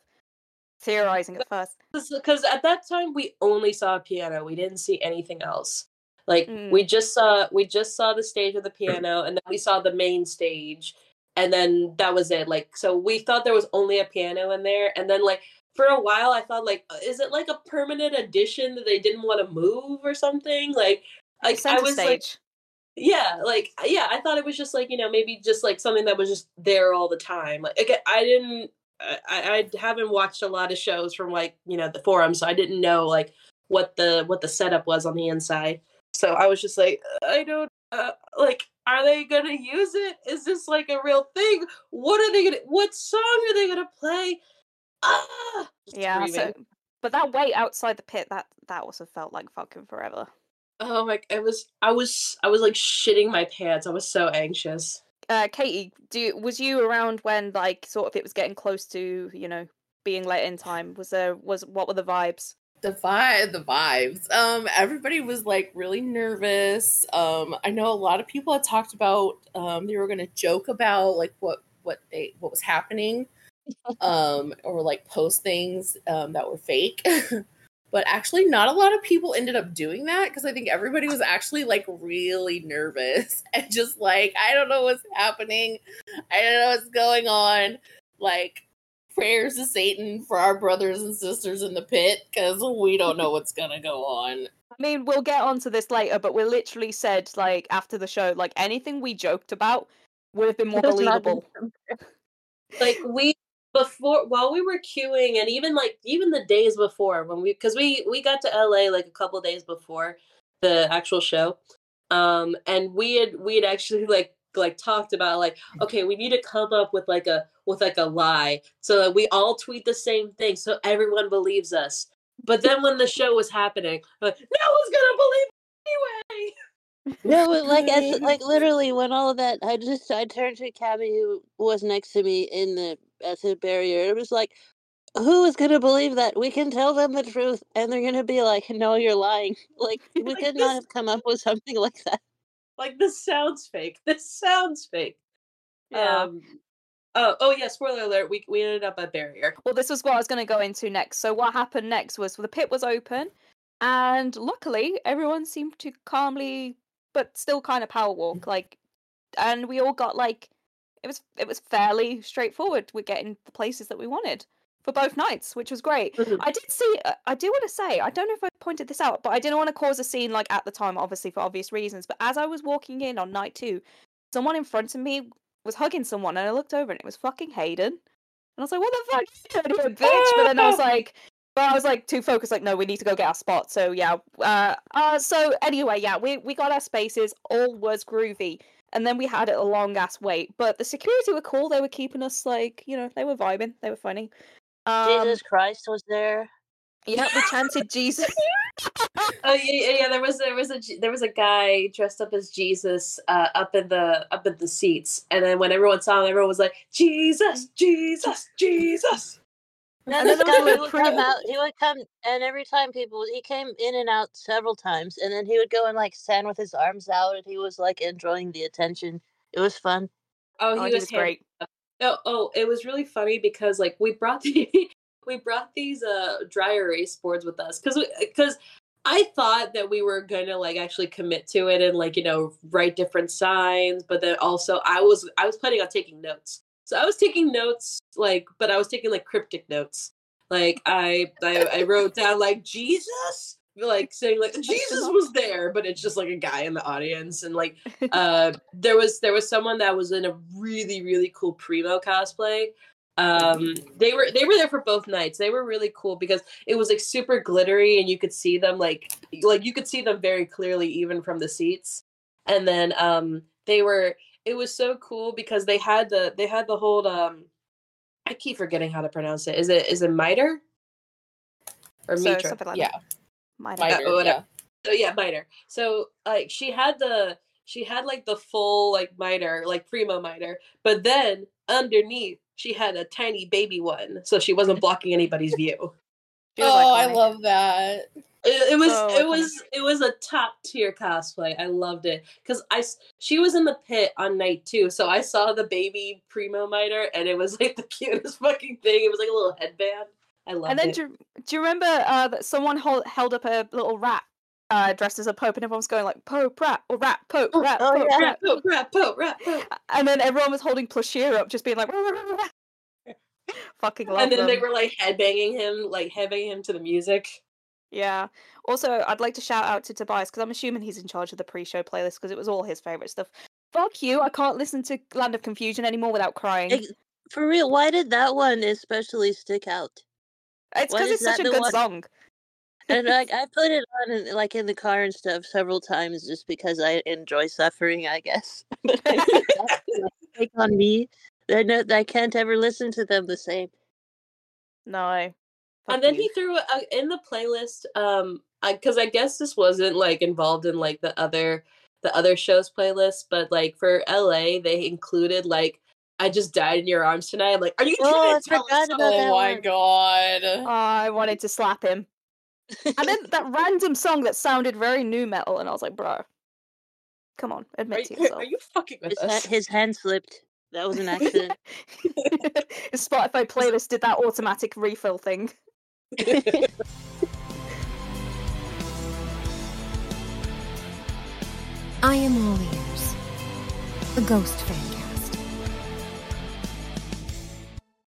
theorizing at first. Because at that time, we only saw a piano. We didn't see anything else. Like, mm. we just saw we just saw the stage of the piano, and then we saw the main stage, and then that was it. Like, so we thought there was only a piano in there, and then, like, for a while, I thought, like, is it, like, a permanent addition that they didn't want to move or something? Like, like I was, stage. like, yeah, like, yeah, I thought it was just, like, you know, maybe just, like, something that was just there all the time. Like, again, I didn't, I, I haven't watched a lot of shows from, like, you know, the forum, so I didn't know, like, what the, what the setup was on the inside. So I was just, like, I don't, uh, like, are they going to use it? Is this, like, a real thing? What are they going to, what song are they going to play? Ah! Yeah, so, but that wait outside the pit, that that also felt like fucking forever. Oh my! It was. I was. I was like shitting my pants. I was so anxious. Uh, Katie, do was you around when like sort of it was getting close to, you know, being late in time? Was there was what were the vibes? The vibe, the vibes. Um, everybody was like really nervous. Um, I know a lot of people had talked about um they were gonna joke about like what what they what was happening. um or like post things um that were fake but actually not a lot of people ended up doing that, because I think everybody was actually like really nervous and just like, I don't know what's happening, I don't know what's going on, like prayers to Satan for our brothers and sisters in the pit, because we don't know what's gonna go on. I mean, we'll get onto this later, but we literally said like after the show, like anything we joked about would have been more believable. Like we Before, while we were queuing, and even like even the days before, when we because we we got to L A like a couple days before the actual show, um, and we had we had actually like like talked about like, okay, we need to come up with like a with like a lie so that we all tweet the same thing so everyone believes us. But then when the show was happening, like, no one's gonna believe me anyway. No, like as, like literally when all of that, I just I turned to Cami who was next to me in the as a barrier. It was like, who is going to believe that? We can tell them the truth and they're going to be like, no, you're lying. Like, we like could this... not have come up with something like that. Like, this sounds fake. This sounds fake. Yeah. Um, oh, oh yeah, spoiler alert, we we ended up at barrier. Well, this was what I was going to go into next. So what happened next was, well, the pit was open, and luckily everyone seemed to calmly, but still kind of power walk. Like, and we all got like, It was it was fairly straightforward. We're getting the places that we wanted for both nights, which was great. Mm-hmm. I did see. I do want to say, I don't know if I pointed this out, but I didn't want to cause a scene like at the time, obviously for obvious reasons. But as I was walking in on night two, someone in front of me was hugging someone, and I looked over, and it was fucking Hayden. And I was like, "What the fuck, you doing, bitch?" But then I was like, But I was like too focused, like, no, we need to go get our spot. So yeah. Uh, uh so anyway, yeah, we we got our spaces, all was groovy. And then we had a long ass wait. But the security were cool, they were keeping us like, you know, they were vibing, they were funny. Um, Jesus Christ was there. Yeah, we chanted Jesus. Oh yeah, yeah, there was there was a there was a guy dressed up as Jesus uh, up in the up in the seats, and then when everyone saw him, everyone was like, Jesus, Jesus, Jesus. No, this guy would come out. He would come, and every time people, he came in and out several times, and then he would go and like stand with his arms out, and he was like enjoying the attention. It was fun. Oh, he, oh, he was, was great. No, oh, it was really funny because like we brought the we brought these uh dry erase boards with us because because. I thought that we were going to, like, actually commit to it and, like, you know, write different signs. But then also I was I was planning on taking notes. So I was taking notes, like, but I was taking, like, cryptic notes. Like, I I, I wrote down, like, Jesus, like, saying, like, Jesus was there. But it's just, like, a guy in the audience. And, like, uh, there was there was someone that was in a really, really cool Primo cosplay. Um, they were they were there for both nights. They were really cool because it was like super glittery, and you could see them like like you could see them very clearly even from the seats. And then um, they were it was so cool because they had the they had the whole um, I keep forgetting how to pronounce it. Is it is it miter or so mitra? Something like yeah, miter. miter uh, yeah. So yeah, miter. So like she had the she had like the full like miter like Primo miter, but then underneath. She had a tiny baby one, so she wasn't blocking anybody's view. Oh, I love that! It, it was, oh, it was, it was a top tier cosplay. I loved it because I she was in the pit on night two, so I saw the baby Primo miter, and it was like the cutest fucking thing. It was like a little headband. I loved it. And then it. Do, do you remember uh, that someone hold, held up a little rat uh, dressed as a pope, and everyone was going like Pope rat or rat Pope rat oh, pope, yeah. rat pope rat pope rat pope, and then everyone was holding Plushir up, just being like. Fucking love and then them. They were like headbanging him, like headbanging him to the music. Yeah. Also, I'd like to shout out to Tobias because I'm assuming he's in charge of the pre-show playlist because it was all his favorite stuff. Fuck you! I can't listen to Land of Confusion anymore without crying. It, for real, why did that one especially stick out? It's because it's such a good one? Song. And like I put it on in, like in the car and stuff several times just because I enjoy suffering, I guess. That's the take on me. I know I can't ever listen to them the same. No. And then you. He threw a, in the playlist, um, because I, I guess this wasn't like involved in like the other the other shows playlist, but like for L A, they included like "I Just Died in Your Arms Tonight." I'm like, are you oh, kidding? Oh my one. God! Oh, I wanted to slap him. And then that random song that sounded very nu metal, and I was like, bro, come on, admit are to you, yourself. Are you fucking with his us? Ha- his hand slipped. That was an accident. His Spotify playlist did that automatic refill thing. I am all ears. The ghost friend.